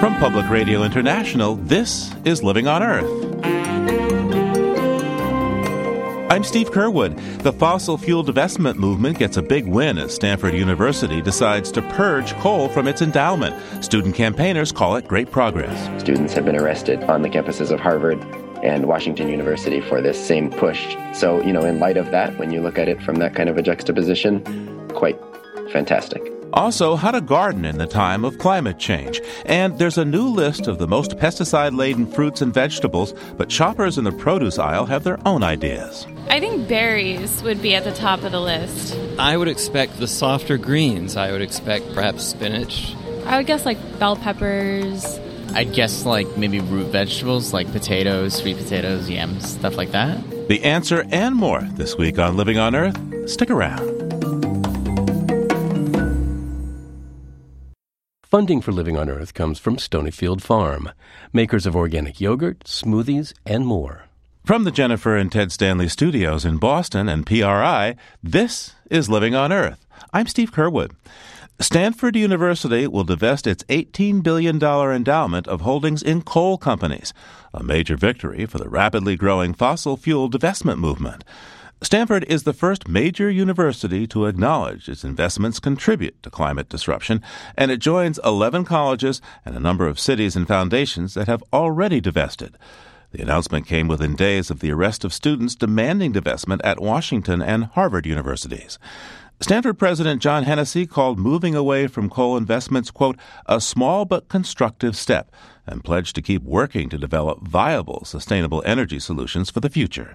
From Public Radio International, this is Living on Earth. I'm Steve Curwood. The fossil fuel divestment movement gets a big win as Stanford University decides to purge coal from its endowment. Student campaigners call it great progress. Students have been arrested on the campuses of Harvard and Washington University for this same push. So, in light of that, when you look at it from that kind of a juxtaposition, quite fantastic. Also, how to garden in the time of climate change. And there's a new list of the most pesticide-laden fruits and vegetables, but shoppers in the produce aisle have their own ideas. I think berries would be at the top of the list. I would expect the softer greens. I would expect perhaps spinach. I would guess bell peppers. I'd guess maybe root vegetables like potatoes, sweet potatoes, yams, stuff like that. The answer and more this week on Living on Earth. Stick around. Funding for Living on Earth comes from Stonyfield Farm, makers of organic yogurt, smoothies, and more. From the Jennifer and Ted Stanley studios in Boston and PRI, this is Living on Earth. I'm Steve Curwood. Stanford University will divest its $18 billion endowment of holdings in coal companies, a major victory for the rapidly growing fossil fuel divestment movement. Stanford is the first major university to acknowledge its investments contribute to climate disruption, and it joins 11 colleges and a number of cities and foundations that have already divested. The announcement came within days of the arrest of students demanding divestment at Washington and Harvard universities. Stanford President John Hennessy called moving away from coal investments, quote, a small but constructive step, and pledged to keep working to develop viable, sustainable energy solutions for the future.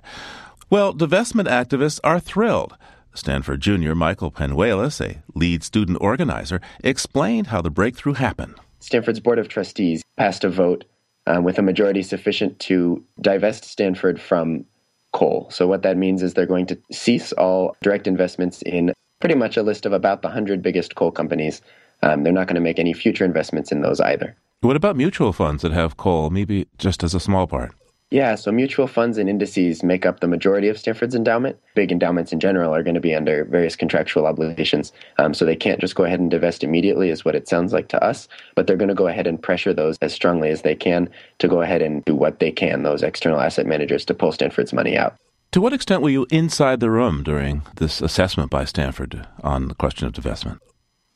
Well, divestment activists are thrilled. Stanford Jr. Michael Penuelas, a lead student organizer, explained how the breakthrough happened. Stanford's Board of Trustees passed a vote with a majority sufficient to divest Stanford from coal. So what that means is they're going to cease all direct investments in pretty much a list of about the 100 biggest coal companies. They're not going to make any future investments in those either. What about mutual funds that have coal, maybe just as a small part? Yeah, so mutual funds and indices make up the majority of Stanford's endowment. Big endowments in general are going to be under various contractual obligations, so they can't just go ahead and divest immediately is what it sounds like to us, but they're going to go ahead and pressure those as strongly as they can to go ahead and do what they can, those external asset managers, to pull Stanford's money out. To what extent were you inside the room during this assessment by Stanford on the question of divestment?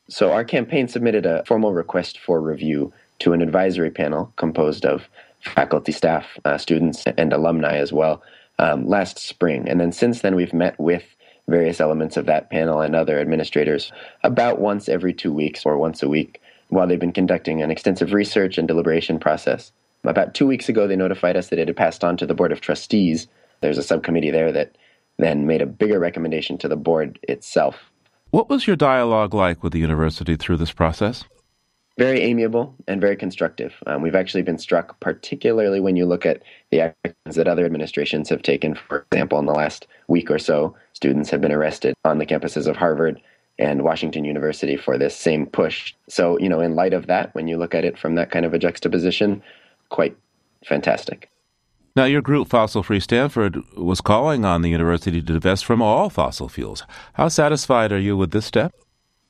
So our campaign submitted a formal request for review to an advisory panel composed of faculty, staff, students, and alumni as well last spring. And then since then, we've met with various elements of that panel and other administrators about once every 2 weeks or once a week while they've been conducting an extensive research and deliberation process. About 2 weeks ago, they notified us that it had passed on to the Board of Trustees. There's a subcommittee there that then made a bigger recommendation to the board itself. What was your dialogue like with the university through this process? Very amiable and very constructive. We've actually been struck, particularly when you look at the actions that other administrations have taken. For example, in the last week or so, students have been arrested on the campuses of Harvard and Washington University for this same push. So, in light of that, when you look at it from that kind of a juxtaposition, quite fantastic. Now, your group, Fossil Free Stanford, was calling on the university to divest from all fossil fuels. How satisfied are you with this step?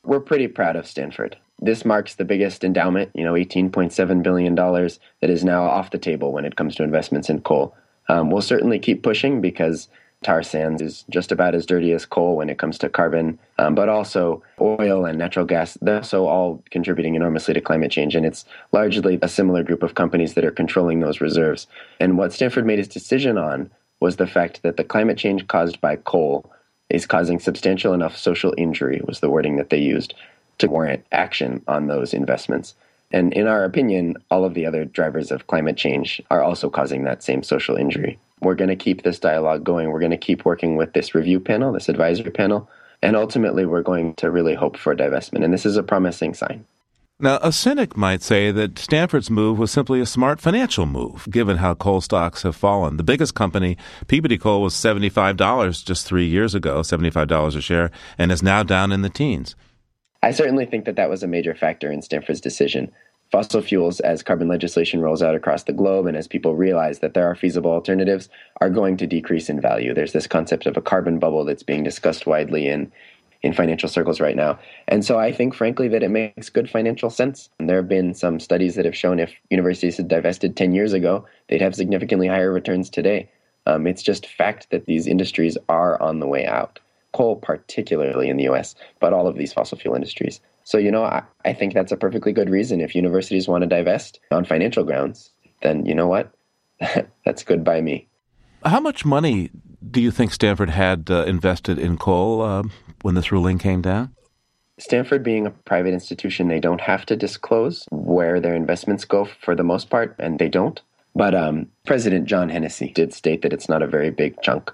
We're pretty proud of Stanford. This marks the biggest endowment, $18.7 billion that is now off the table when it comes to investments in coal. We'll certainly keep pushing because tar sands is just about as dirty as coal when it comes to carbon, but also oil and natural gas. They're also all contributing enormously to climate change, and it's largely a similar group of companies that are controlling those reserves. And what Stanford made its decision on was the fact that the climate change caused by coal is causing substantial enough social injury, was the wording that they used, to warrant action on those investments. And in our opinion, all of the other drivers of climate change are also causing that same social injury. We're going to keep this dialogue going. We're going to keep working with this review panel, this advisory panel, and ultimately we're going to really hope for divestment. And this is a promising sign. Now, a cynic might say that Stanford's move was simply a smart financial move, given how coal stocks have fallen. The biggest company, Peabody Coal, was $75 just 3 years ago, $75 a share, and is now down in the teens. I certainly think that was a major factor in Stanford's decision. Fossil fuels, as carbon legislation rolls out across the globe and as people realize that there are feasible alternatives, are going to decrease in value. There's this concept of a carbon bubble that's being discussed widely in in financial circles right now. And so I think, frankly, that it makes good financial sense. And there have been some studies that have shown if universities had divested 10 years ago, they'd have significantly higher returns today. It's just fact that these industries are on the way out. Coal, particularly in the U.S., but all of these fossil fuel industries. So, I think that's a perfectly good reason. If universities want to divest on financial grounds, then you know what? That's good by me. How much money do you think Stanford had invested in coal when this ruling came down? Stanford being a private institution, they don't have to disclose where their investments go for the most part, and they don't. But President John Hennessy did state that it's not a very big chunk,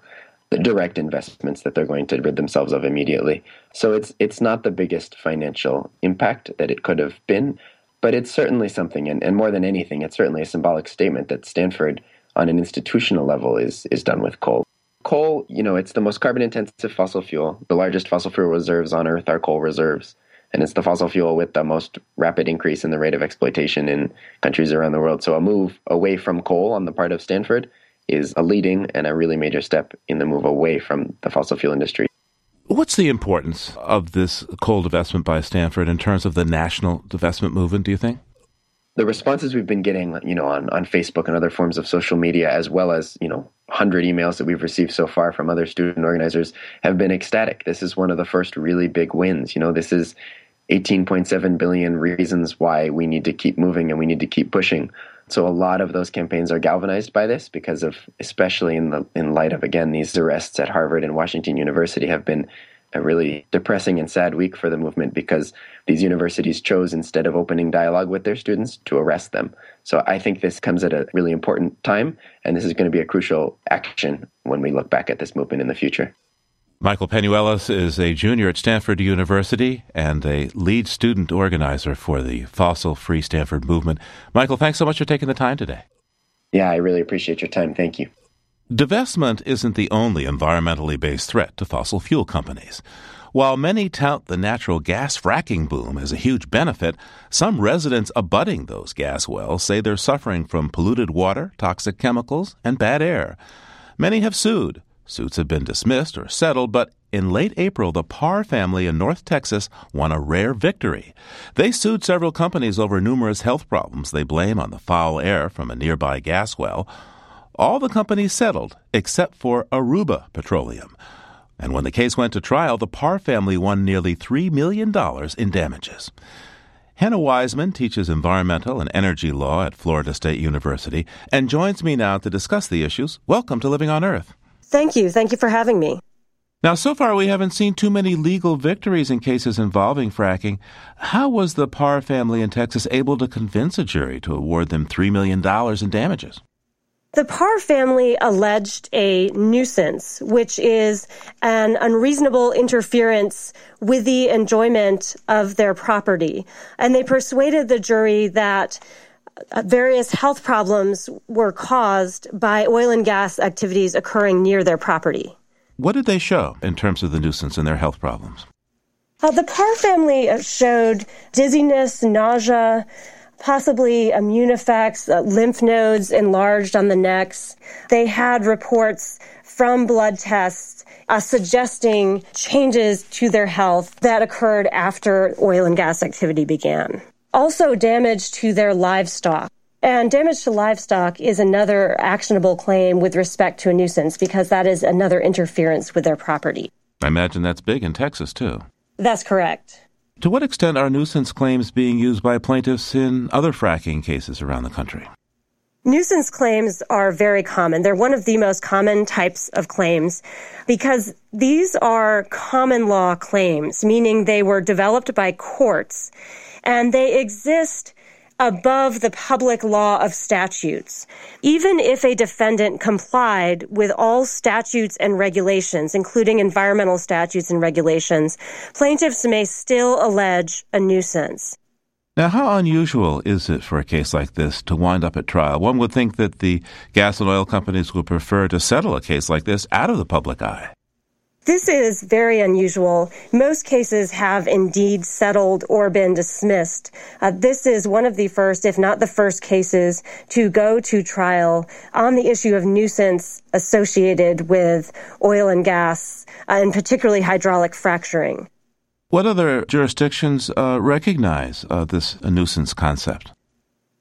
the direct investments that they're going to rid themselves of immediately. So it's not the biggest financial impact that it could have been, but it's certainly something. And more than anything, it's certainly a symbolic statement that Stanford, on an institutional level, is done with coal. Coal, it's the most carbon-intensive fossil fuel. The largest fossil fuel reserves on Earth are coal reserves. And it's the fossil fuel with the most rapid increase in the rate of exploitation in countries around the world. So a move away from coal on the part of Stanford is a leading and a really major step in the move away from the fossil fuel industry. What's the importance of this coal divestment by Stanford in terms of the national divestment movement, do you think? The responses we've been getting, on Facebook and other forms of social media, as well as, 100 emails that we've received so far from other student organizers, have been ecstatic. This is one of the first really big wins. This is 18.7 billion reasons why we need to keep moving and we need to keep pushing. So a lot of those campaigns are galvanized by this because of, especially in light of, again, these arrests at Harvard and Washington University have been a really depressing and sad week for the movement because these universities chose, instead of opening dialogue with their students, to arrest them. So I think this comes at a really important time, and this is going to be a crucial action when we look back at this movement in the future. Michael Penuelas is a junior at Stanford University and a lead student organizer for the Fossil Free Stanford movement. Michael, thanks so much for taking the time today. Yeah, I really appreciate your time. Thank you. Divestment isn't the only environmentally based threat to fossil fuel companies. While many tout the natural gas fracking boom as a huge benefit, some residents abutting those gas wells say they're suffering from polluted water, toxic chemicals, and bad air. Many have sued. Suits have been dismissed or settled, but in late April, the Parr family in North Texas won a rare victory. They sued several companies over numerous health problems they blame on the foul air from a nearby gas well. All the companies settled, except for Aruba Petroleum. And when the case went to trial, the Parr family won nearly $3 million in damages. Hannah Wiseman teaches environmental and energy law at Florida State University and joins me now to discuss the issues. Welcome to Living on Earth. Thank you. Thank you for having me. Now, so far, we haven't seen too many legal victories in cases involving fracking. How was the Parr family in Texas able to convince a jury to award them $3 million in damages? The Parr family alleged a nuisance, which is an unreasonable interference with the enjoyment of their property. And they persuaded the jury that various health problems were caused by oil and gas activities occurring near their property. What did they show in terms of the nuisance and their health problems? The Parr family showed dizziness, nausea, possibly immune effects, lymph nodes enlarged on the necks. They had reports from blood tests suggesting changes to their health that occurred after oil and gas activity began. Also, damage to their livestock. And damage to livestock is another actionable claim with respect to a nuisance because that is another interference with their property. I imagine that's big in Texas, too. That's correct. To what extent are nuisance claims being used by plaintiffs in other fracking cases around the country? Nuisance claims are very common. They're one of the most common types of claims because these are common law claims, meaning they were developed by courts, and they exist above the public law of statutes. Even if a defendant complied with all statutes and regulations, including environmental statutes and regulations, plaintiffs may still allege a nuisance. Now, how unusual is it for a case like this to wind up at trial? One would think that the gas and oil companies would prefer to settle a case like this out of the public eye. This is very unusual. Most cases have indeed settled or been dismissed. This is one of the first, if not the first, cases to go to trial on the issue of nuisance associated with oil and gas, and particularly hydraulic fracturing. What other jurisdictions recognize this nuisance concept?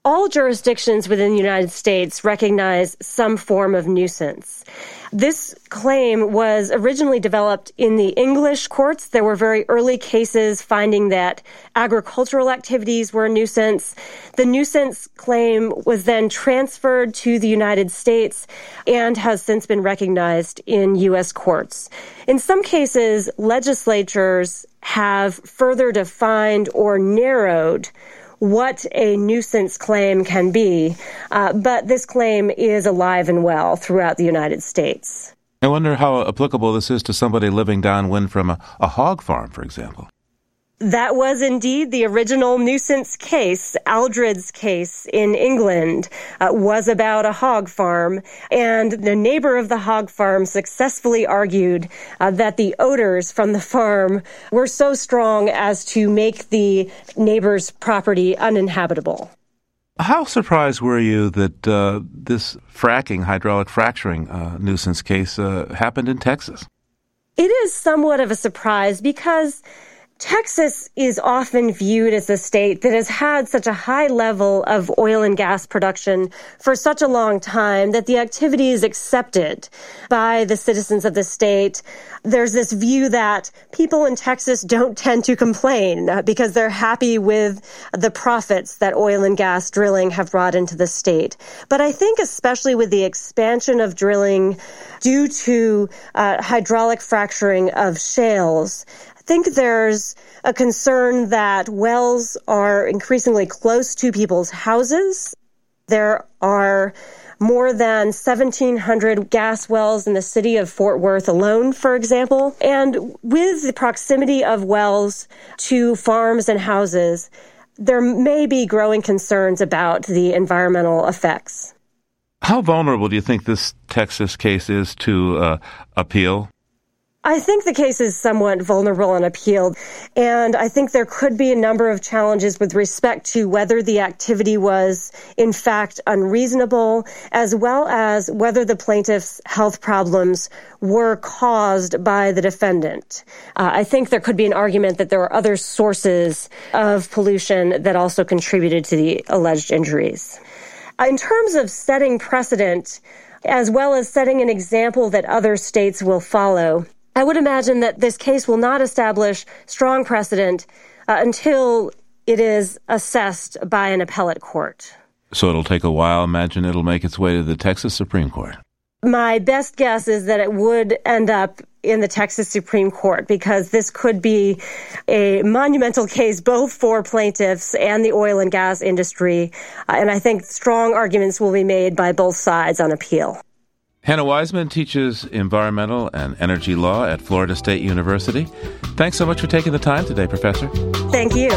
All jurisdictions within the United States recognize some form of nuisance. This claim was originally developed in the English courts. There were very early cases finding that agricultural activities were a nuisance. The nuisance claim was then transferred to the United States and has since been recognized in U.S. courts. In some cases, legislatures have further defined or narrowed what a nuisance claim can be, but this claim is alive and well throughout the United States. I wonder how applicable this is to somebody living downwind from a hog farm, for example. That was indeed the original nuisance case. Aldred's case in England was about a hog farm, and the neighbor of the hog farm successfully argued that the odors from the farm were so strong as to make the neighbor's property uninhabitable. How surprised were you that this hydraulic fracturing nuisance case happened in Texas? It is somewhat of a surprise because Texas is often viewed as a state that has had such a high level of oil and gas production for such a long time that the activity is accepted by the citizens of the state. There's this view that people in Texas don't tend to complain because they're happy with the profits that oil and gas drilling have brought into the state. But I think especially with the expansion of drilling due to hydraulic fracturing of shales, I think there's a concern that wells are increasingly close to people's houses. There are more than 1,700 gas wells in the city of Fort Worth alone, for example. And with the proximity of wells to farms and houses, there may be growing concerns about the environmental effects. How vulnerable do you think this Texas case is to appeal? I think the case is somewhat vulnerable on appeal, and I think there could be a number of challenges with respect to whether the activity was, in fact, unreasonable, as well as whether the plaintiff's health problems were caused by the defendant. I think there could be an argument that there are other sources of pollution that also contributed to the alleged injuries. In terms of setting precedent, as well as setting an example that other states will follow, I would imagine that this case will not establish strong precedent until it is assessed by an appellate court. So it'll take a while. Imagine it'll make its way to the Texas Supreme Court. My best guess is that it would end up in the Texas Supreme Court because this could be a monumental case both for plaintiffs and the oil and gas industry. And I think strong arguments will be made by both sides on appeal. Hannah Wiseman teaches environmental and energy law at Florida State University. Thanks so much for taking the time today, Professor. Thank you.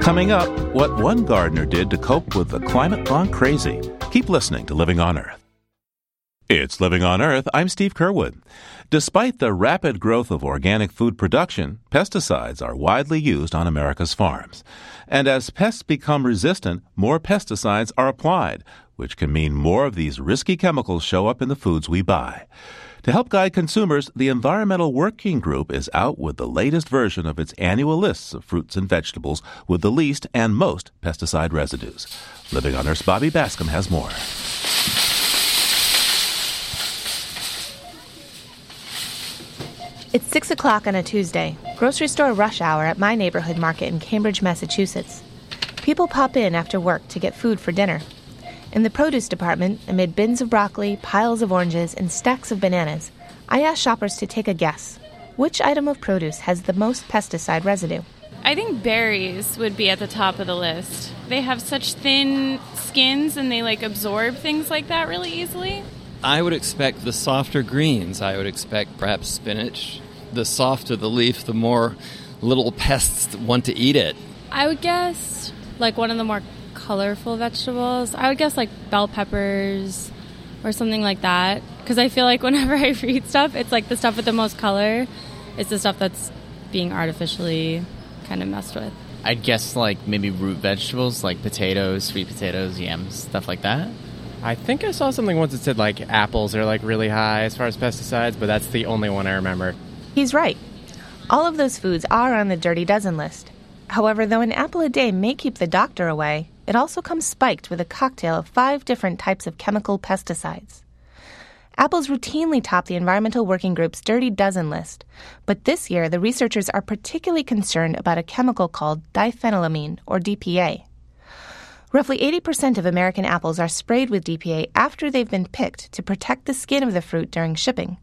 Coming up, what one gardener did to cope with the climate gone crazy. Keep listening to Living on Earth. It's Living on Earth. I'm Steve Curwood. Despite the rapid growth of organic food production, pesticides are widely used on America's farms. And as pests become resistant, more pesticides are applied, which can mean more of these risky chemicals show up in the foods we buy. To help guide consumers, the Environmental Working Group is out with the latest version of its annual lists of fruits and vegetables with the least and most pesticide residues. Living on Earth's Bobby Bascom has more. It's 6 o'clock on a Tuesday, grocery store rush hour at my neighborhood market in Cambridge, Massachusetts. People pop in after work to get food for dinner. In the produce department, amid bins of broccoli, piles of oranges, and stacks of bananas, I ask shoppers to take a guess. Which item of produce has the most pesticide residue? I think berries would be at the top of the list. They have such thin skins and they absorb things like that really easily. I would expect the softer greens. I would expect perhaps spinach. The softer the leaf, the more little pests want to eat it. I would guess one of the more colorful vegetables. I would guess bell peppers or something like that. Because I feel whenever I read stuff, it's the stuff with the most color. It's the stuff that's being artificially kind of messed with. I'd guess like maybe root vegetables like potatoes, sweet potatoes, yams, stuff like that. I think I saw something once that said like apples are like really high as far as pesticides, but that's the only one I remember. He's right. All of those foods are on the Dirty Dozen list. However, though an apple a day may keep the doctor away, it also comes spiked with a cocktail of 5 different types of chemical pesticides. Apples routinely top the Environmental Working Group's Dirty Dozen list, but this year the researchers are particularly concerned about a chemical called diphenylamine, or DPA. Roughly 80% of American apples are sprayed with DPA after they've been picked to protect the skin of the fruit during shipping.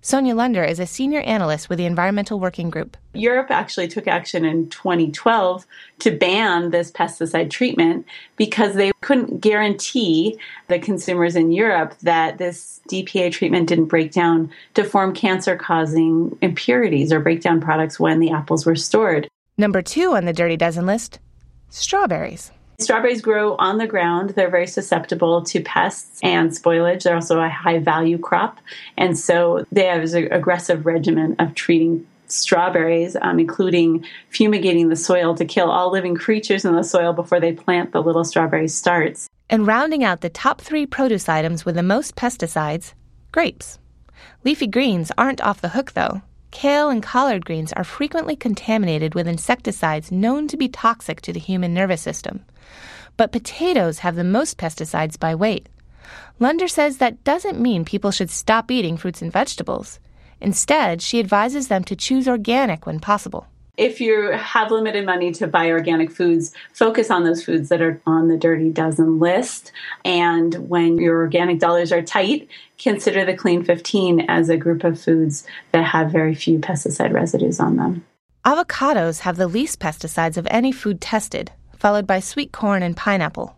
Sonia Lunder is a senior analyst with the Environmental Working Group. Europe actually took action in 2012 to ban this pesticide treatment because they couldn't guarantee the consumers in Europe that this DPA treatment didn't break down to form cancer-causing impurities or break down products when the apples were stored. Number 2 on the Dirty Dozen list, strawberries. Strawberries grow on the ground. They're very susceptible to pests and spoilage. They're also a high-value crop, and so they have an aggressive regimen of treating strawberries, including fumigating the soil to kill all living creatures in the soil before they plant the little strawberry starts. And rounding out the top 3 produce items with the most pesticides, grapes. Leafy greens aren't off the hook, though. Kale and collard greens are frequently contaminated with insecticides known to be toxic to the human nervous system. But potatoes have the most pesticides by weight. Lunder says that doesn't mean people should stop eating fruits and vegetables. Instead, she advises them to choose organic when possible. If you have limited money to buy organic foods, focus on those foods that are on the Dirty Dozen list. And when your organic dollars are tight, consider the Clean 15 as a group of foods that have very few pesticide residues on them. Avocados have the least pesticides of any food tested, followed by sweet corn and pineapple.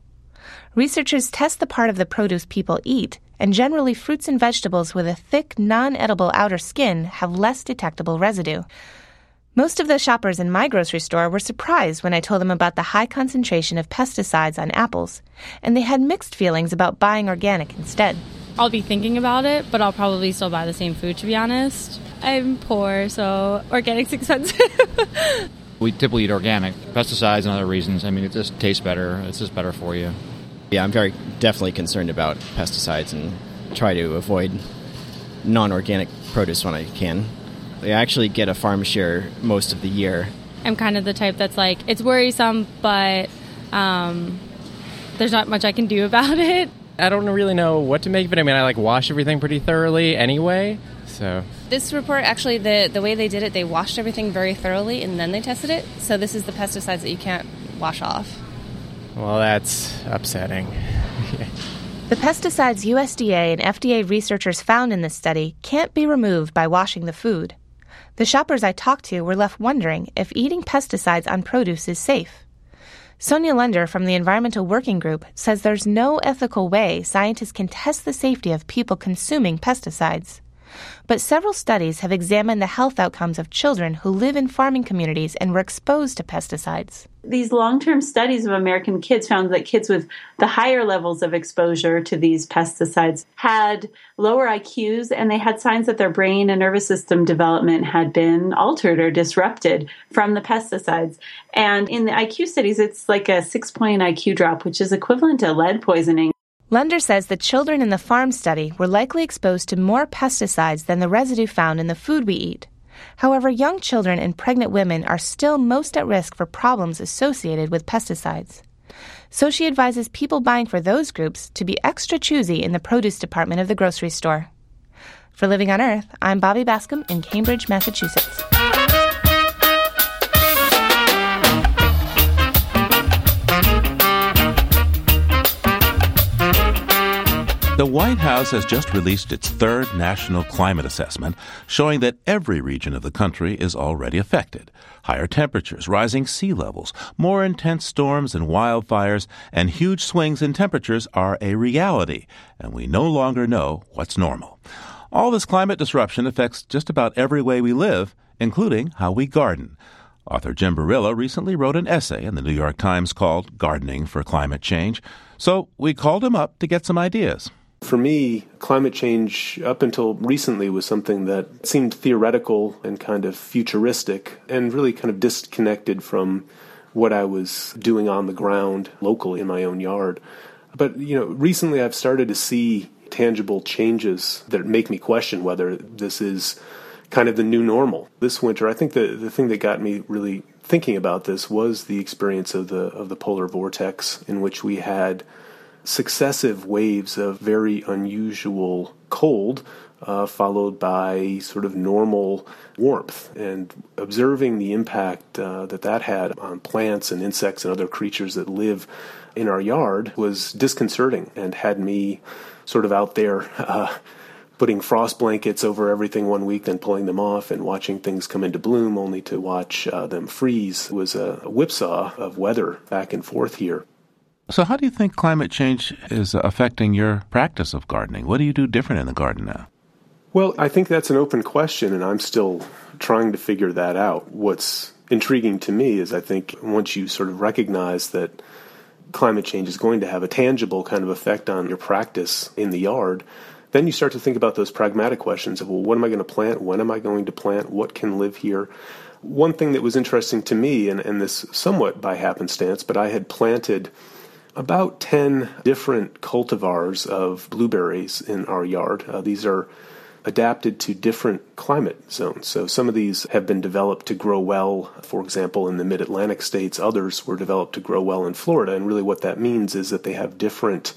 Researchers test the part of the produce people eat, and generally fruits and vegetables with a thick, non-edible outer skin have less detectable residue. Most of the shoppers in my grocery store were surprised when I told them about the high concentration of pesticides on apples, and they had mixed feelings about buying organic instead. I'll be thinking about it, but I'll probably still buy the same food, to be honest. I'm poor, so organic's expensive. We typically eat organic. Pesticides and other reasons, I mean, it just tastes better. It's just better for you. Yeah, I'm definitely concerned about pesticides and try to avoid non-organic produce when I can. I actually get a farm share most of the year. I'm kind of the type that's like, it's worrisome, but there's not much I can do about it. I don't really know what to make of it. I mean, I wash everything pretty thoroughly anyway, so. This report, actually, the way they did it, they washed everything very thoroughly and then they tested it. So this is the pesticides that you can't wash off. Well, that's upsetting. The pesticides USDA and FDA researchers found in this study can't be removed by washing the food. The shoppers I talked to were left wondering if eating pesticides on produce is safe. Sonia Lunder from the Environmental Working Group says there's no ethical way scientists can test the safety of people consuming pesticides. But several studies have examined the health outcomes of children who live in farming communities and were exposed to pesticides. These long-term studies of American kids found that kids with the higher levels of exposure to these pesticides had lower IQs, and they had signs that their brain and nervous system development had been altered or disrupted from the pesticides. And in the IQ studies, it's like a 6-point IQ drop, which is equivalent to lead poisoning. Lunder says the children in the farm study were likely exposed to more pesticides than the residue found in the food we eat. However, young children and pregnant women are still most at risk for problems associated with pesticides. So she advises people buying for those groups to be extra choosy in the produce department of the grocery store. For Living on Earth, I'm Bobby Bascom in Cambridge, Massachusetts. The White House has just released its 3rd national climate assessment, showing that every region of the country is already affected. Higher temperatures, rising sea levels, more intense storms and wildfires, and huge swings in temperatures are a reality, and we no longer know what's normal. All this climate disruption affects just about every way we live, including how we garden. Author Jim Barilla recently wrote an essay in the New York Times called Gardening for Climate Change, so we called him up to get some ideas. For me, climate change up until recently was something that seemed theoretical and kind of futuristic and really kind of disconnected from what I was doing on the ground locally in my own yard. But, you know, recently I've started to see tangible changes that make me question whether this is kind of the new normal. This winter, I think the thing that got me really thinking about this was the experience of the polar vortex, in which we had successive waves of very unusual cold, followed by sort of normal warmth, and observing the impact that had on plants and insects and other creatures that live in our yard was disconcerting, and had me sort of out there putting frost blankets over everything one week, then pulling them off, and watching things come into bloom only to watch them freeze. It was a whipsaw of weather back and forth here. So how do you think climate change is affecting your practice of gardening? What do you do different in the garden now? Well, I think that's an open question, and I'm still trying to figure that out. What's intriguing to me is, I think, once you sort of recognize that climate change is going to have a tangible kind of effect on your practice in the yard, then you start to think about those pragmatic questions of, well, what am I going to plant? When am I going to plant? What can live here? One thing that was interesting to me, and this somewhat by happenstance, but I had planted about 10 different cultivars of blueberries in our yard. These are adapted to different climate zones. So some of these have been developed to grow well, for example, in the mid-Atlantic states. Others were developed to grow well in Florida. And really what that means is that they have different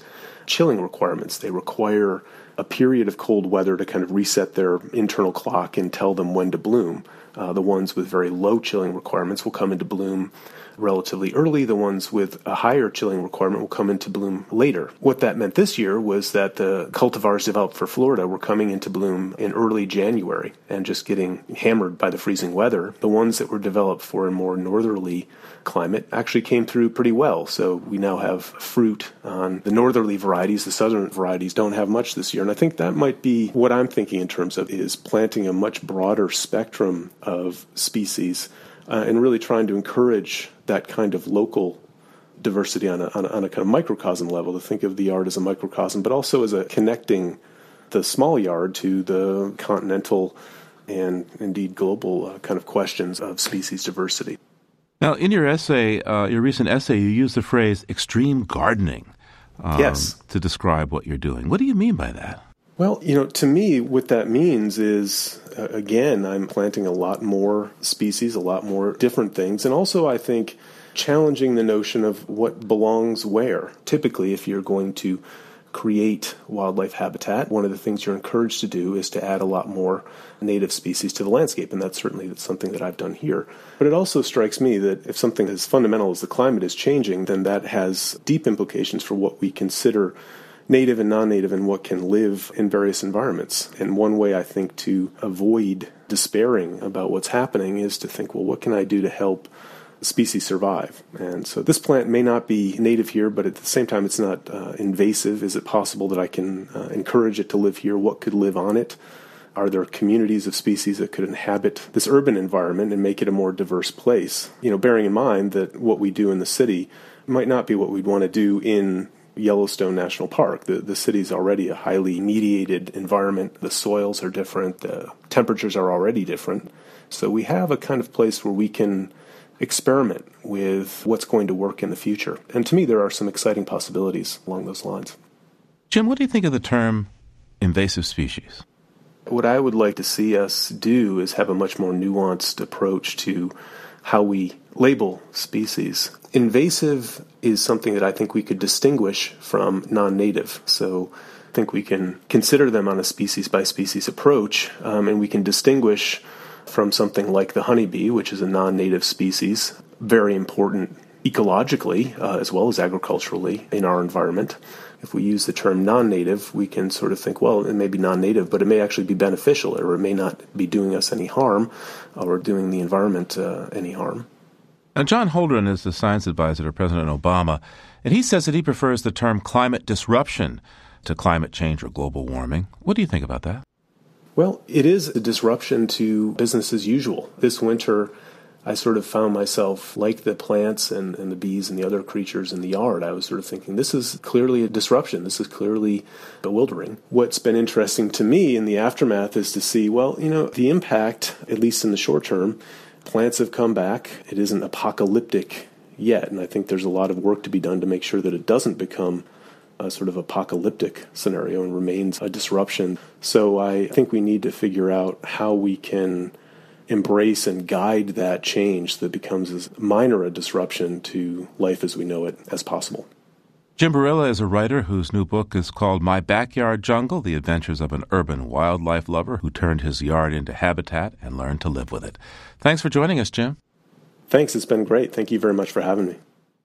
chilling requirements. They require a period of cold weather to kind of reset their internal clock and tell them when to bloom. The ones with very low chilling requirements will come into bloom relatively early. The ones with a higher chilling requirement will come into bloom later. What that meant this year was that the cultivars developed for Florida were coming into bloom in early January and just getting hammered by the freezing weather. The ones that were developed for a more northerly climate actually came through pretty well. So we now have fruit on the northerly varieties. The southern varieties don't have much this year. And I think that might be what I'm thinking in terms of is planting a much broader spectrum of species and really trying to encourage that kind of local diversity on a kind of microcosm level, to think of the yard as a microcosm, but also as a connecting the small yard to the continental and indeed global kind of questions of species diversity. Now, in your essay, your recent essay, you used the phrase extreme gardening to describe what you're doing. What do you mean by that? Well, you know, to me, what that means is, again, I'm planting a lot more species, a lot more different things, and also, I think, challenging the notion of what belongs where. Typically, if you're going to create wildlife habitat, one of the things you're encouraged to do is to add a lot more native species to the landscape, and that's certainly something that I've done here. But it also strikes me that if something as fundamental as the climate is changing, then that has deep implications for what we consider native and non-native, and what can live in various environments. And one way I think to avoid despairing about what's happening is to think, well, what can I do to help the species survive? And so this plant may not be native here, but at the same time, it's not invasive. Is it possible that I can encourage it to live here? What could live on it? Are there communities of species that could inhabit this urban environment and make it a more diverse place? You know, bearing in mind that what we do in the city might not be what we'd want to do in Yellowstone National Park. The city's already a highly mediated environment. The soils are different. The temperatures are already different. So we have a kind of place where we can experiment with what's going to work in the future. And to me, there are some exciting possibilities along those lines. Jim, what do you think of the term invasive species? What I would like to see us do is have a much more nuanced approach to how we label species. Invasive is something that I think we could distinguish from non-native. So I think we can consider them on a species-by-species approach, and we can distinguish from something like the honeybee, which is a non-native species, very important ecologically as well as agriculturally in our environment. If we use the term non-native, we can sort of think, well, it may be non-native, but it may actually be beneficial, or it may not be doing us any harm or doing the environment any harm. Now, John Holdren is the science advisor to President Obama, and he says that he prefers the term climate disruption to climate change or global warming. What do you think about that? Well, it is a disruption to business as usual. This winter, I sort of found myself, like the plants and the bees and the other creatures in the yard, I was sort of thinking, this is clearly a disruption. This is clearly bewildering. What's been interesting to me in the aftermath is to see, well, you know, the impact, at least in the short term, plants have come back. It isn't apocalyptic yet, and I think there's a lot of work to be done to make sure that it doesn't become a sort of apocalyptic scenario and remains a disruption. So I think we need to figure out how we can embrace and guide that change that becomes as minor a disruption to life as we know it as possible. Jim Barilla is a writer whose new book is called My Backyard Jungle, The Adventures of an Urban Wildlife Lover Who Turned His Yard into Habitat and Learned to Live with It. Thanks for joining us, Jim. Thanks. It's been great. Thank you very much for having me.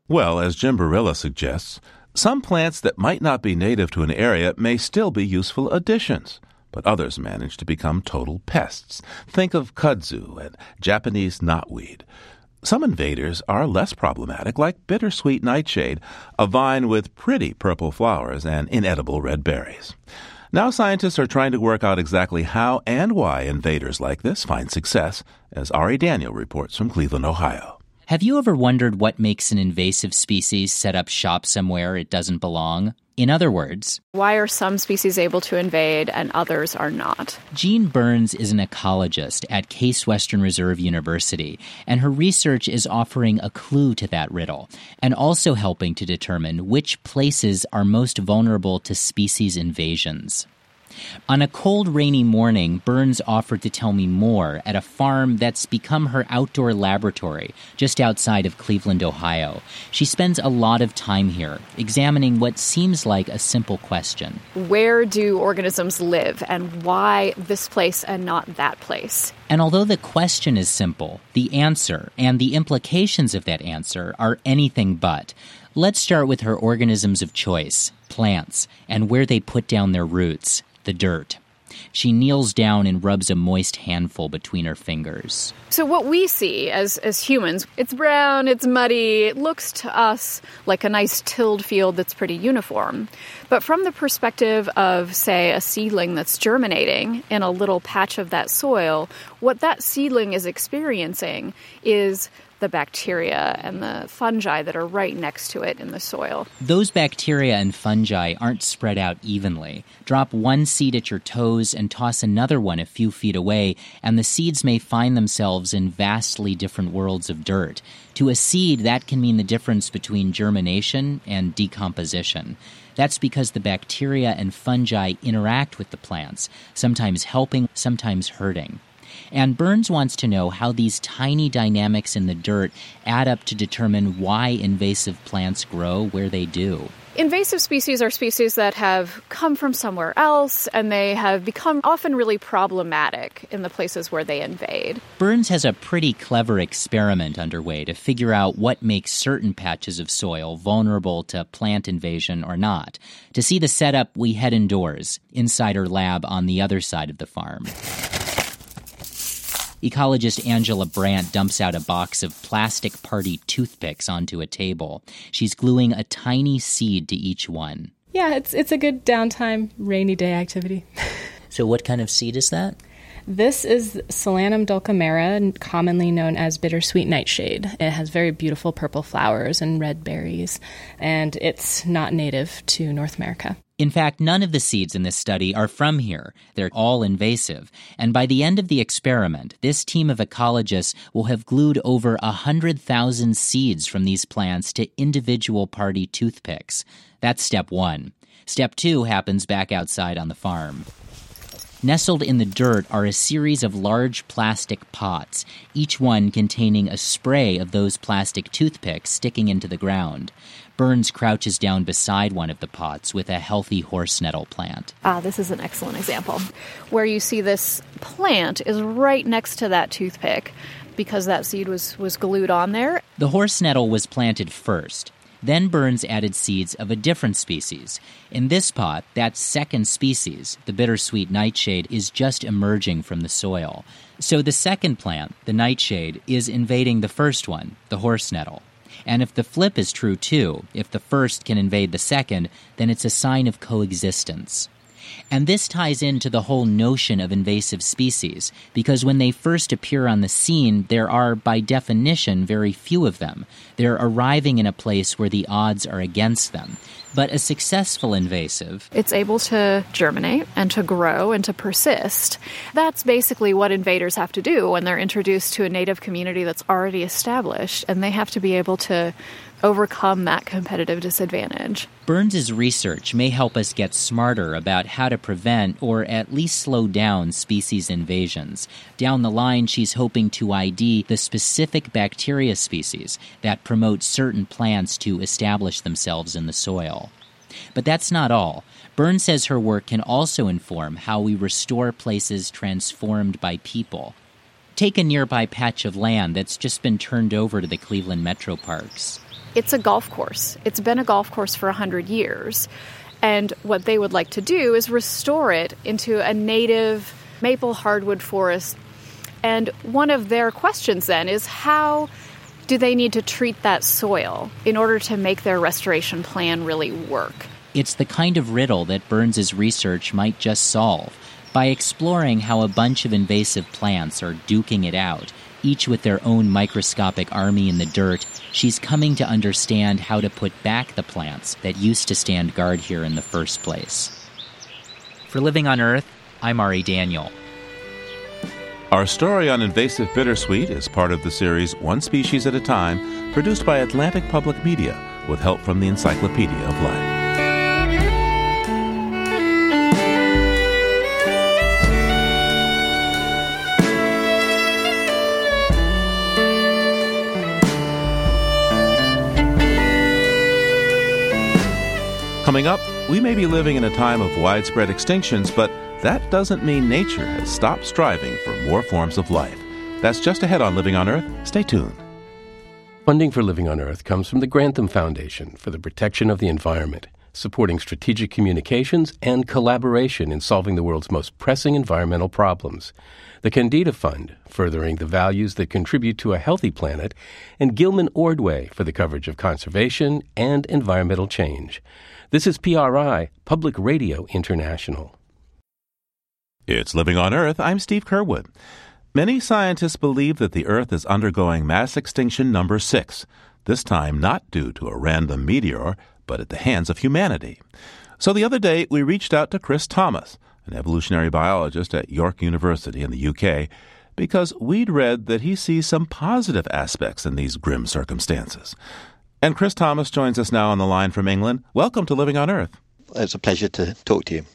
Well, as Jim Barilla suggests, some plants that might not be native to an area may still be useful additions, but others manage to become total pests. Think of kudzu and Japanese knotweed. Some invaders are less problematic, like bittersweet nightshade, a vine with pretty purple flowers and inedible red berries. Now scientists are trying to work out exactly how and why invaders like this find success, as Ari Daniel reports from Cleveland, Ohio. Have you ever wondered what makes an invasive species set up shop somewhere it doesn't belong? In other words, why are some species able to invade and others are not? Jean Burns is an ecologist at Case Western Reserve University, and her research is offering a clue to that riddle and also helping to determine which places are most vulnerable to species invasions. On a cold, rainy morning, Burns offered to tell me more at a farm that's become her outdoor laboratory just outside of Cleveland, Ohio. She spends a lot of time here examining what seems like a simple question. Where do organisms live, and why this place and not that place? And although the question is simple, the answer and the implications of that answer are anything but. Let's start with her organisms of choice, plants, and where they put down their roots. The dirt. She kneels down and rubs a moist handful between her fingers. So what we see as humans, it's brown, it's muddy, it looks to us like a nice tilled field that's pretty uniform. But from the perspective of, say, a seedling that's germinating in a little patch of that soil, what that seedling is experiencing is the bacteria and the fungi that are right next to it in the soil. Those bacteria and fungi aren't spread out evenly. Drop one seed at your toes and toss another one a few feet away, and the seeds may find themselves in vastly different worlds of dirt. To a seed, that can mean the difference between germination and decomposition. That's because the bacteria and fungi interact with the plants, sometimes helping, sometimes hurting. And Burns wants to know how these tiny dynamics in the dirt add up to determine why invasive plants grow where they do. Invasive species are species that have come from somewhere else, and they have become often really problematic in the places where they invade. Burns has a pretty clever experiment underway to figure out what makes certain patches of soil vulnerable to plant invasion or not. To see the setup, we head indoors, inside her lab on the other side of the farm. Ecologist Angela Brandt dumps out a box of plastic party toothpicks onto a table. She's gluing a tiny seed to each one. Yeah, it's a good downtime, rainy day activity. So what kind of seed is that? This is Solanum dulcimera, commonly known as bittersweet nightshade. It has very beautiful purple flowers and red berries, and it's not native to North America. In fact, none of the seeds in this study are from here. They're all invasive. And by the end of the experiment, this team of ecologists will have glued over 100,000 seeds from these plants to individual party toothpicks. That's step one. Step two happens back outside on the farm. Nestled in the dirt are a series of large plastic pots, each one containing a spray of those plastic toothpicks sticking into the ground. Burns crouches down beside one of the pots with a healthy horse nettle plant. This is an excellent example, where you see this plant is right next to that toothpick because that seed was glued on there. The horse nettle was planted first. Then Burns added seeds of a different species. In this pot, that second species, the bittersweet nightshade, is just emerging from the soil. So the second plant, the nightshade, is invading the first one, the horse nettle. And if the flip is true too, if the first can invade the second, then it's a sign of coexistence. And this ties into the whole notion of invasive species, because when they first appear on the scene, there are, by definition, very few of them. They're arriving in a place where the odds are against them. But a successful invasive, it's able to germinate and to grow and to persist. That's basically what invaders have to do when they're introduced to a native community that's already established, and they have to be able to overcome that competitive disadvantage. Burns's research may help us get smarter about how to prevent or at least slow down species invasions. Down the line, she's hoping to ID the specific bacteria species that promote certain plants to establish themselves in the soil. But that's not all. Burns says her work can also inform how we restore places transformed by people. Take a nearby patch of land that's just been turned over to the Cleveland Metro Parks. It's a golf course. It's been a golf course for 100 years. And what they would like to do is restore it into a native maple hardwood forest. And one of their questions then is, how do they need to treat that soil in order to make their restoration plan really work? It's the kind of riddle that Burns's research might just solve by exploring how a bunch of invasive plants are duking it out, each with their own microscopic army in the dirt. She's coming to understand how to put back the plants that used to stand guard here in the first place. For Living on Earth, I'm Ari Daniel. Our story on invasive bittersweet is part of the series One Species at a Time, produced by Atlantic Public Media with help from the Encyclopedia of Life. Coming up, we may be living in a time of widespread extinctions, but that doesn't mean nature has stopped striving for more forms of life. That's just ahead on Living on Earth. Stay tuned. Funding for Living on Earth comes from the Grantham Foundation for the Protection of the Environment, supporting strategic communications and collaboration in solving the world's most pressing environmental problems. The Candida Fund, furthering the values that contribute to a healthy planet, and Gilman Ordway for the coverage of conservation and environmental change. This is PRI, Public Radio International. It's Living on Earth. I'm Steve Curwood. Many scientists believe that the Earth is undergoing mass extinction number 6, this time not due to a random meteor, but at the hands of humanity. So the other day, we reached out to Chris Thomas, an evolutionary biologist at York University in the UK, because we'd read that he sees some positive aspects in these grim circumstances. And Chris Thomas joins us now on the line from England. Welcome to Living on Earth. It's a pleasure to talk to you.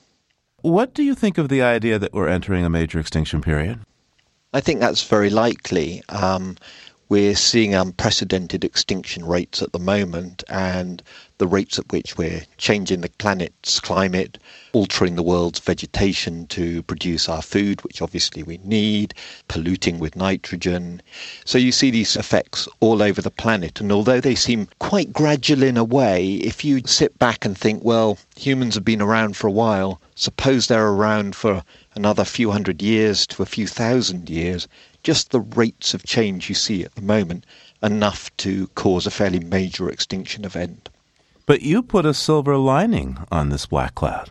What do you think of the idea that we're entering a major extinction period? I think that's very likely. We're seeing unprecedented extinction rates at the moment, and the rates at which we're changing the planet's climate, altering the world's vegetation to produce our food, which obviously we need, polluting with nitrogen. So you see these effects all over the planet, and although they seem quite gradual in a way, if you sit back and think, well, humans have been around for a while, suppose they're around for another few hundred years to a few thousand years, just the rates of change you see at the moment, enough to cause a fairly major extinction event. But you put a silver lining on this black cloud.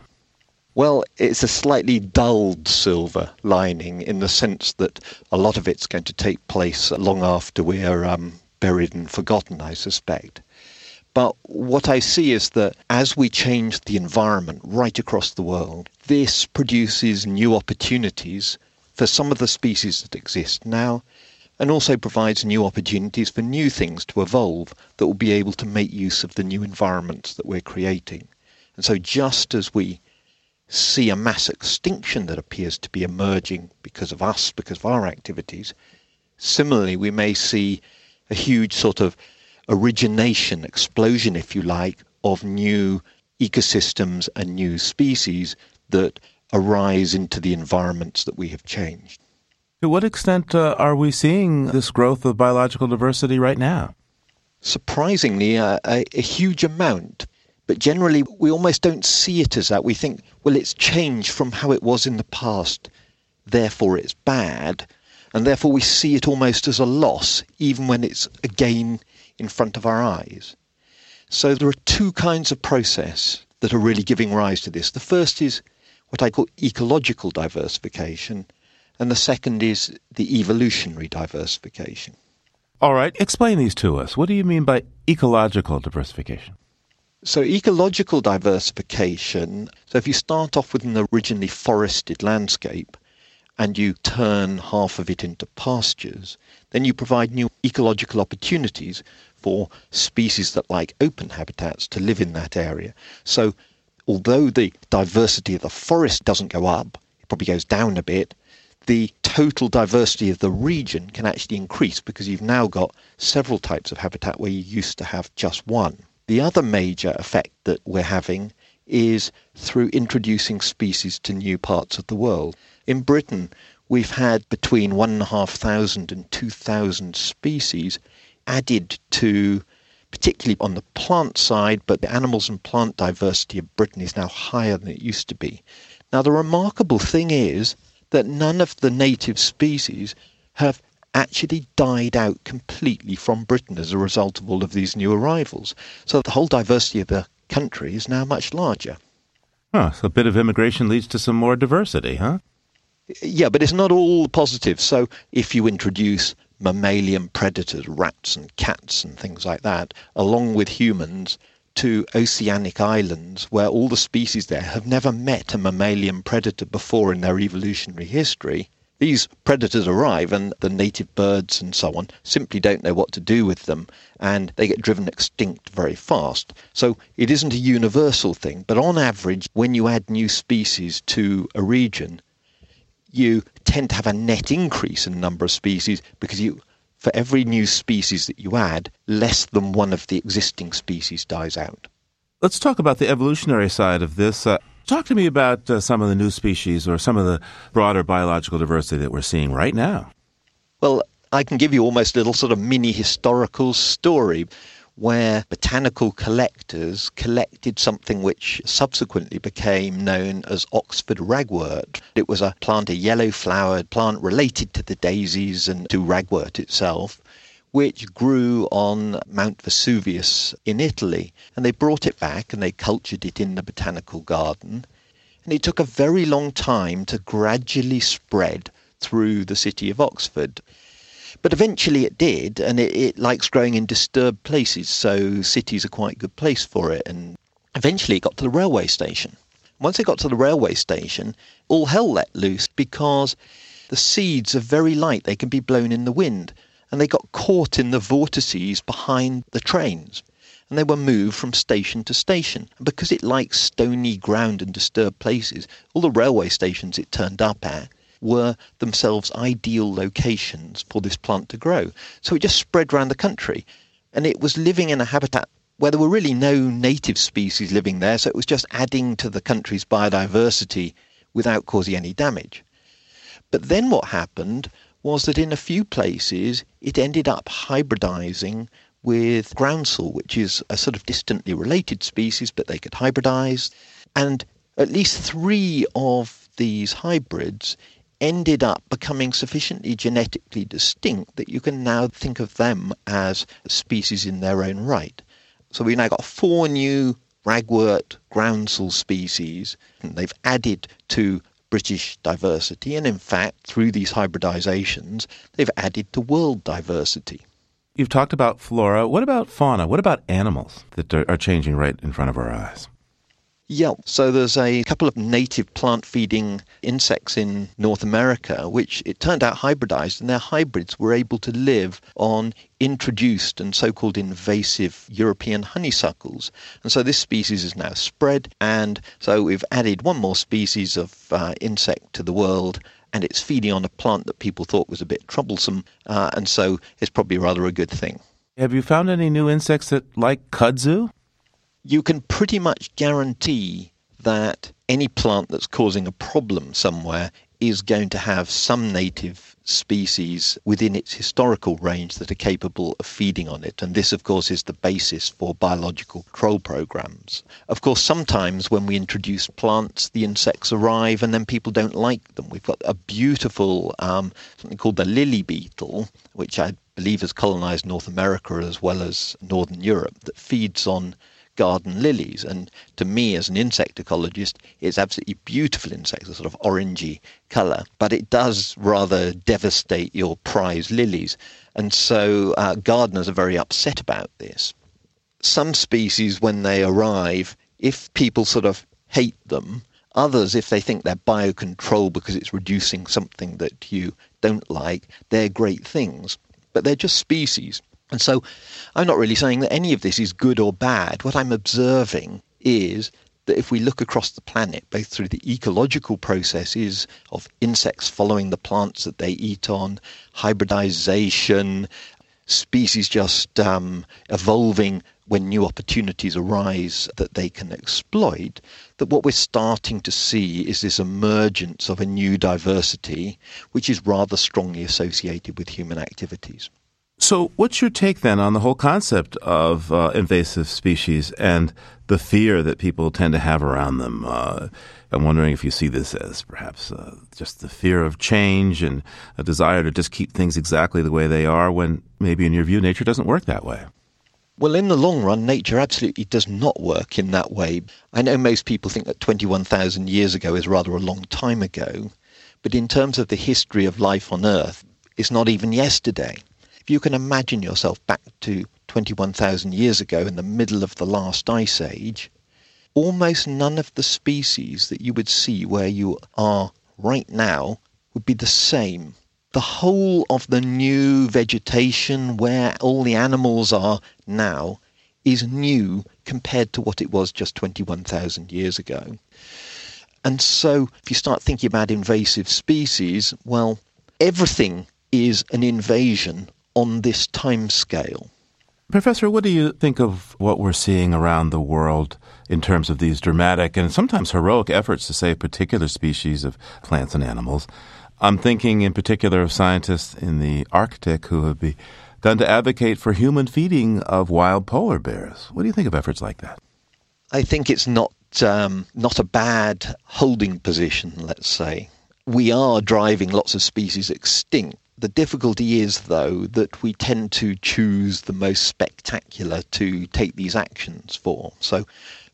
Well, it's a slightly dulled silver lining in the sense that a lot of it's going to take place long after we're buried and forgotten, I suspect. But what I see is that as we change the environment right across the world, this produces new opportunities for some of the species that exist now, and also provides new opportunities for new things to evolve that will be able to make use of the new environments that we're creating. And so just as we see a mass extinction that appears to be emerging because of us, because of our activities, similarly we may see a huge sort of origination, explosion if you like, of new ecosystems and new species that arise into the environments that we have changed. To what extent are we seeing this growth of biological diversity right now? Surprisingly, a huge amount. But generally, we almost don't see it as that. We think, well, it's changed from how it was in the past, therefore it's bad. And therefore we see it almost as a loss, even when it's again in front of our eyes. So there are two kinds of process that are really giving rise to this. The first is what I call ecological diversification, and the second is the evolutionary diversification. All right, explain these to us. What do you mean by ecological diversification? So ecological diversification, so if you start off with an originally forested landscape and you turn half of it into pastures, then you provide new ecological opportunities for species that like open habitats to live in that area. So although the diversity of the forest doesn't go up, it probably goes down a bit, the total diversity of the region can actually increase because you've now got several types of habitat where you used to have just one. The other major effect that we're having is through introducing species to new parts of the world. In Britain, we've had between 1,500 and 2,000 species added to, particularly on the plant side, but the animals and plant diversity of Britain is now higher than it used to be. Now, the remarkable thing is that none of the native species have actually died out completely from Britain as a result of all of these new arrivals. So the whole diversity of the country is now much larger. So a bit of immigration leads to some more diversity, huh? Yeah, but it's not all positive. So if you introduce mammalian predators, rats and cats and things like that, along with humans, to oceanic islands where all the species there have never met a mammalian predator before in their evolutionary history, these predators arrive and the native birds and so on simply don't know what to do with them and they get driven extinct very fast. So it isn't a universal thing, but on average, when you add new species to a region, you tend to have a net increase in number of species because for every new species that you add, less than one of the existing species dies out. Let's talk about the evolutionary side of this. Talk to me about some of the new species or some of the broader biological diversity that we're seeing right now. Well, I can give you almost a little sort of mini historical story where botanical collectors collected something which subsequently became known as Oxford ragwort. It was a plant, a yellow-flowered plant related to the daisies and to ragwort itself, which grew on Mount Vesuvius in Italy. And they brought it back and they cultured it in the botanical garden. And it took a very long time to gradually spread through the city of Oxford. But eventually it did, and it likes growing in disturbed places, so cities are quite a good place for it. And eventually it got to the railway station. Once it got to the railway station, all hell let loose because the seeds are very light. They can be blown in the wind. And they got caught in the vortices behind the trains, and they were moved from station to station. And because it likes stony ground and disturbed places, all the railway stations it turned up at were themselves ideal locations for this plant to grow. So it just spread around the country, and it was living in a habitat where there were really no native species living there, so it was just adding to the country's biodiversity without causing any damage. But then what happened was that in a few places it ended up hybridizing with groundsel, which is a sort of distantly related species, but they could hybridize. And at least three of these hybrids ended up becoming sufficiently genetically distinct that you can now think of them as species in their own right. So we've now got four new ragwort groundsel species, and they've added to British diversity, and in fact, through these hybridizations, they've added to world diversity. You've talked about flora. What about fauna? What about animals that are changing right in front of our eyes? Yeah, so there's a couple of native plant-feeding insects in North America, which it turned out hybridized, and their hybrids were able to live on introduced and so-called invasive European honeysuckles. And so this species is now spread, and so we've added one more species of insect to the world, and it's feeding on a plant that people thought was a bit troublesome, and so it's probably rather a good thing. Have you found any new insects that like kudzu? You can pretty much guarantee that any plant that's causing a problem somewhere is going to have some native species within its historical range that are capable of feeding on it. And this, of course, is the basis for biological control programs. Of course, sometimes when we introduce plants, the insects arrive and then people don't like them. We've got a beautiful, something called the lily beetle, which I believe has colonized North America as well as Northern Europe, that feeds on garden lilies. And to me, as an insect ecologist, it's absolutely beautiful insects, a sort of orangey colour. But it does rather devastate your prize lilies. And so gardeners are very upset about this. Some species, when they arrive, if people sort of hate them, others, if they think they're biocontrol because it's reducing something that you don't like, they're great things. But they're just species. And so I'm not really saying that any of this is good or bad. What I'm observing is that if we look across the planet, both through the ecological processes of insects following the plants that they eat on, hybridization, species just evolving when new opportunities arise that they can exploit, that what we're starting to see is this emergence of a new diversity, which is rather strongly associated with human activities. So what's your take then on the whole concept of invasive species and the fear that people tend to have around them? I'm wondering if you see this as perhaps just the fear of change and a desire to just keep things exactly the way they are when maybe in your view nature doesn't work that way. Well, in the long run, nature absolutely does not work in that way. I know most people think that 21,000 years ago is rather a long time ago, but in terms of the history of life on Earth, it's not even yesterday. If you can imagine yourself back to 21,000 years ago in the middle of the last ice age, almost none of the species that you would see where you are right now would be the same. The whole of the new vegetation where all the animals are now is new compared to what it was just 21,000 years ago. And so if you start thinking about invasive species, well, everything is an invasion on this time scale. Professor, what do you think of what we're seeing around the world in terms of these dramatic and sometimes heroic efforts to save particular species of plants and animals? I'm thinking in particular of scientists in the Arctic who have begun to advocate for human feeding of wild polar bears. What do you think of efforts like that? I think it's not a bad holding position, let's say. We are driving lots of species extinct. The difficulty is, though, that we tend to choose the most spectacular to take these actions for. So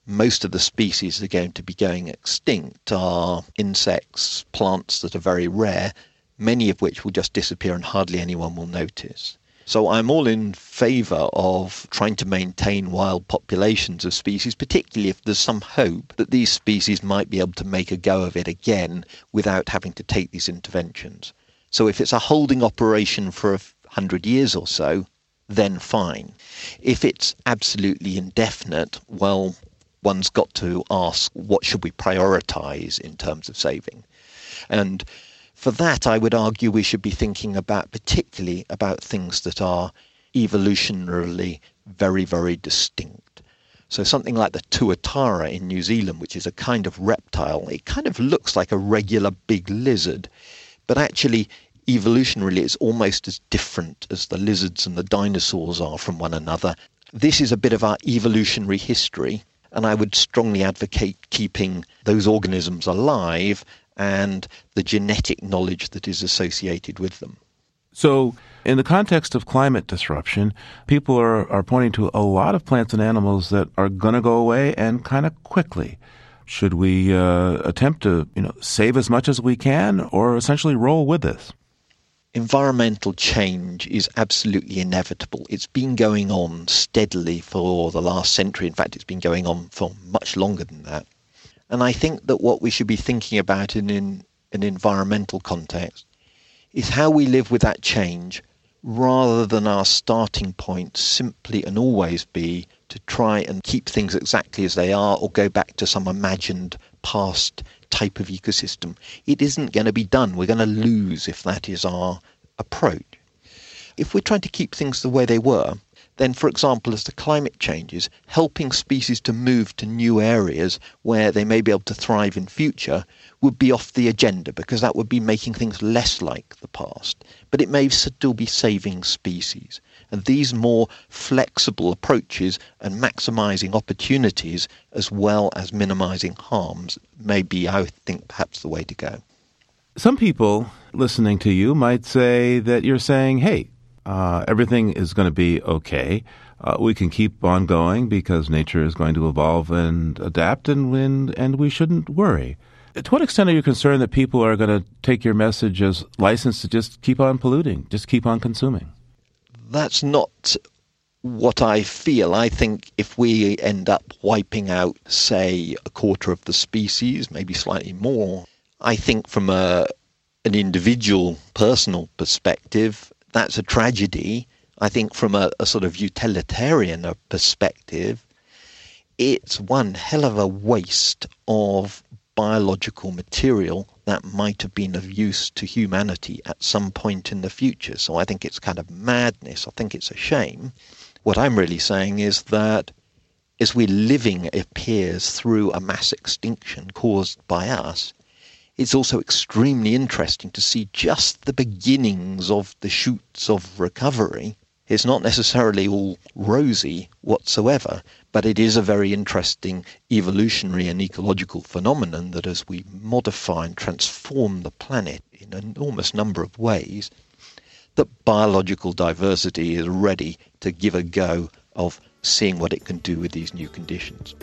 most of the species that are going to be going extinct are insects, plants that are very rare, many of which will just disappear and hardly anyone will notice. So I'm all in favour of trying to maintain wild populations of species, particularly if there's some hope that these species might be able to make a go of it again without having to take these interventions. So if it's a holding operation for 100 years or so, then fine. If it's absolutely indefinite, well, one's got to ask, what should we prioritize in terms of saving? And for that, I would argue we should be thinking about, particularly about things that are evolutionarily very, very distinct. So something like the tuatara in New Zealand, which is a kind of reptile, it kind of looks like a regular big lizard, but actually evolutionarily it's almost as different as the lizards and the dinosaurs are from one another. This is a bit of our evolutionary history. And I would strongly advocate keeping those organisms alive and the genetic knowledge that is associated with them. So in the context of climate disruption, people are pointing to a lot of plants and animals that are going to go away and kind of quickly. Should we attempt to save as much as we can or essentially roll with this? Environmental change is absolutely inevitable. It's been going on steadily for the last century. In fact, it's been going on for much longer than that. And I think that what we should be thinking about in an environmental context is how we live with that change rather than our starting point simply and always be to try and keep things exactly as they are or go back to some imagined past type of ecosystem. It isn't going to be done. We're going to lose if that is our approach. If we're trying to keep things the way they were, then, for example, as the climate changes, helping species to move to new areas where they may be able to thrive in future would be off the agenda because that would be making things less like the past. But it may still be saving species. And these more flexible approaches and maximizing opportunities as well as minimizing harms may be, I think, perhaps the way to go. Some people listening to you might say that you're saying, hey, everything is going to be okay. we can keep on going because nature is going to evolve and adapt, and we shouldn't worry. To what extent are you concerned that people are going to take your message as license to just keep on polluting, just keep on consuming? That's not what I feel. I think if we end up wiping out, say, a quarter of the species, maybe slightly more, I think from an individual, personal perspective, that's a tragedy. I think from a sort of utilitarian perspective, it's one hell of a waste of biological material that might have been of use to humanity at some point in the future. So I think it's kind of madness. I think it's a shame. What I'm really saying is that as we're living, it appears, through a mass extinction caused by us, it's also extremely interesting to see just the beginnings of the shoots of recovery. It's not necessarily all rosy whatsoever, but it is a very interesting evolutionary and ecological phenomenon that as we modify and transform the planet in an enormous number of ways, that biological diversity is ready to give a go of seeing what it can do with these new conditions.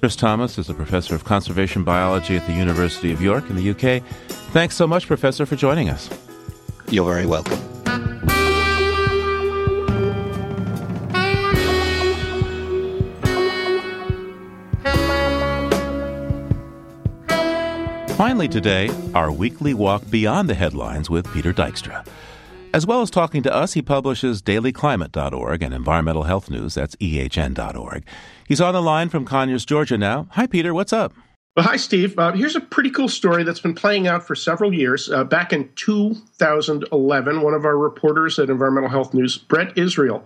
Chris Thomas is a professor of conservation biology at the University of York in the UK. Thanks so much, Professor, for joining us. You're very welcome. Finally today, our weekly walk beyond the headlines with Peter Dykstra. As well as talking to us, he publishes DailyClimate.org and Environmental Health News, that's EHN.org. He's on the line from Conyers, Georgia now. Hi, Peter. What's up? Well, hi, Steve. Here's a pretty cool story that's been playing out for several years. Back in 2011, one of our reporters at Environmental Health News, Brett Israel,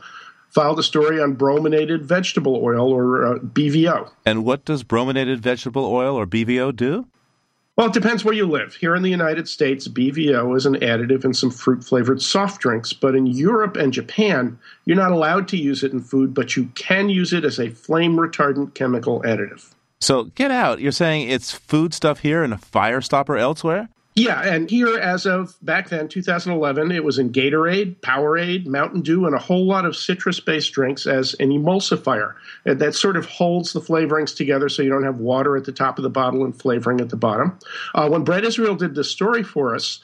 filed a story on brominated vegetable oil, or BVO. And what does brominated vegetable oil, or BVO, do? Well, it depends where you live. Here in the United States, BVO is an additive in some fruit-flavored soft drinks, but in Europe and Japan, you're not allowed to use it in food, but you can use it as a flame retardant chemical additive. So get out. You're saying it's food stuff here and a fire stopper elsewhere? Yeah, and here as of back then, 2011, it was in Gatorade, Powerade, Mountain Dew, and a whole lot of citrus-based drinks as an emulsifier. That sort of holds the flavorings together so you don't have water at the top of the bottle and flavoring at the bottom. When Brett Israel did this story for us,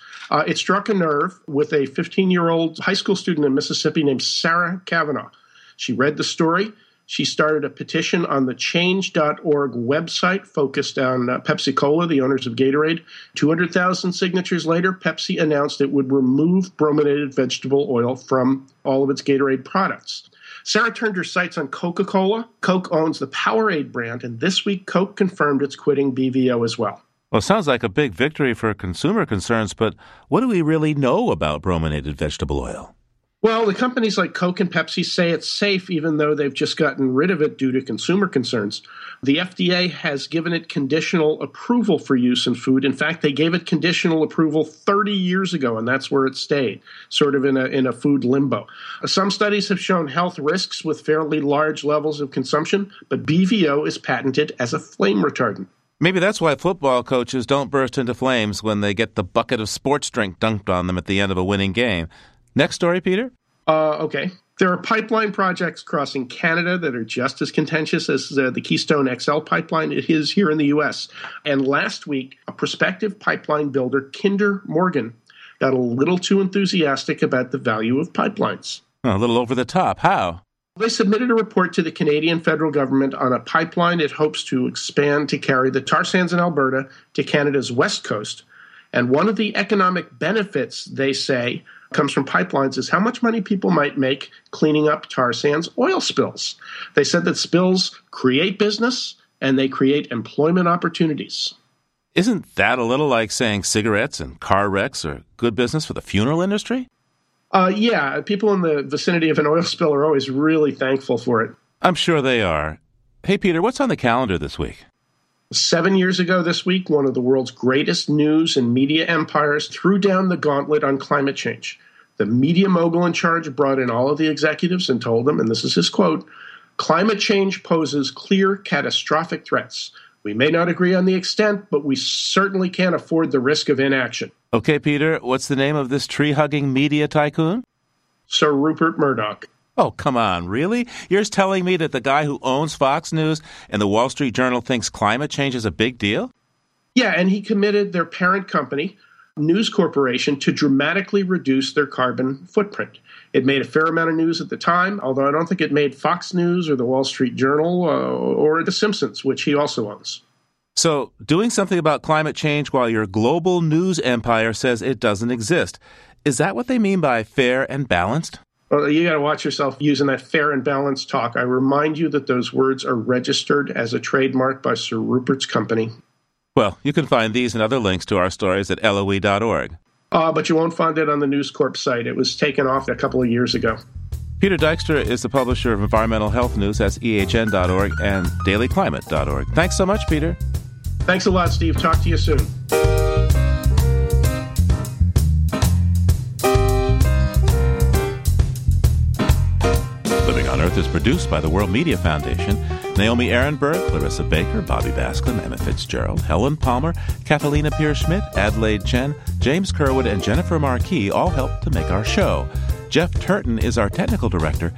it struck a nerve with a 15-year-old high school student in Mississippi named Sarah Kavanaugh. She read the story. She started a petition on the change.org website focused on Pepsi-Cola, the owners of Gatorade. 200,000 signatures later, Pepsi announced it would remove brominated vegetable oil from all of its Gatorade products. Sarah turned her sights on Coca-Cola. Coke owns the Powerade brand, and this week Coke confirmed it's quitting BVO as well. Well, it sounds like a big victory for consumer concerns, but what do we really know about brominated vegetable oil? Well, the companies like Coke and Pepsi say it's safe, even though they've just gotten rid of it due to consumer concerns. The FDA has given it conditional approval for use in food. In fact, they gave it conditional approval 30 years ago, and that's where it stayed, sort of in a food limbo. Some studies have shown health risks with fairly large levels of consumption, but BVO is patented as a flame retardant. Maybe that's why football coaches don't burst into flames when they get the bucket of sports drink dunked on them at the end of a winning game. Next story, Peter? Okay. There are pipeline projects crossing Canada that are just as contentious as the Keystone XL pipeline is here in the U.S. And last week, a prospective pipeline builder, Kinder Morgan, got a little too enthusiastic about the value of pipelines. A little over the top. How? They submitted a report to the Canadian federal government on a pipeline it hopes to expand to carry the tar sands in Alberta to Canada's west coast. And one of the economic benefits, they say, comes from pipelines is how much money people might make cleaning up tar sands oil spills. They said that spills create business and they create employment opportunities. Isn't that a little like saying cigarettes and car wrecks are good business for the funeral industry? Yeah, people in the vicinity of an oil spill are always really thankful for it. I'm sure they are. Hey, Peter, what's on the calendar this week? 7 years ago this week, one of the world's greatest news and media empires threw down the gauntlet on climate change. The media mogul in charge brought in all of the executives and told them, and this is his quote, "Climate change poses clear, catastrophic threats. We may not agree on the extent, but we certainly can't afford the risk of inaction." Okay, Peter, what's the name of this tree-hugging media tycoon? Sir Rupert Murdoch. Oh, come on, really? You're telling me that the guy who owns Fox News and the Wall Street Journal thinks climate change is a big deal? Yeah, and he committed their parent company, News Corporation, to dramatically reduce their carbon footprint. It made a fair amount of news at the time, although I don't think it made Fox News or the Wall Street Journal or The Simpsons, which he also owns. So doing something about climate change while your global news empire says it doesn't exist, is that what they mean by fair and balanced? Well, you got to watch yourself using that fair and balanced talk. I remind you that those words are registered as a trademark by Sir Rupert's company. Well, you can find these and other links to our stories at LOE.org. But you won't find it on the News Corp site. It was taken off a couple of years ago. Peter Dykstra is the publisher of Environmental Health News. That's EHN.org and DailyClimate.org. Thanks so much, Peter. Thanks a lot, Steve. Talk to you soon. Living on Earth is produced by the World Media Foundation. Naomi Ehrenberg, Clarissa Baker, Bobby Bascom, Emma Fitzgerald, Helen Palmer, Catalina Pierschmidt, Adelaide Chen, James Curwood, and Jennifer Marquis all helped to make our show. Jeff Turton is our technical director.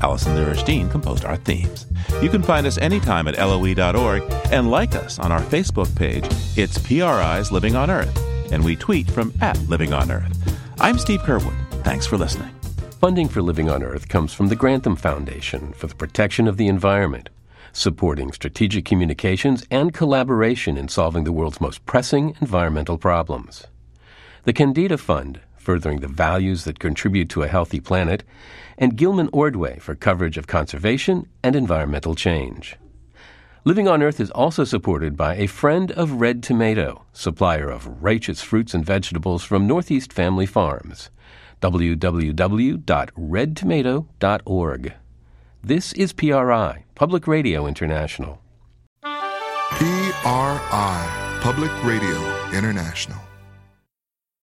Allison Lirish-Dean composed our themes. You can find us anytime at LOE.org and like us on our Facebook page. It's PRI's Living on Earth, and we tweet from @LivingOnEarth. I'm Steve Curwood. Thanks for listening. Funding for Living on Earth comes from the Grantham Foundation for the Protection of the Environment, supporting strategic communications and collaboration in solving the world's most pressing environmental problems. The Candida Fund, furthering the values that contribute to a healthy planet, and Gilman Ordway for coverage of conservation and environmental change. Living on Earth is also supported by a friend of Red Tomato, supplier of righteous fruits and vegetables from Northeast Family Farms. www.redtomato.org. This is PRI, Public Radio International. PRI, Public Radio International.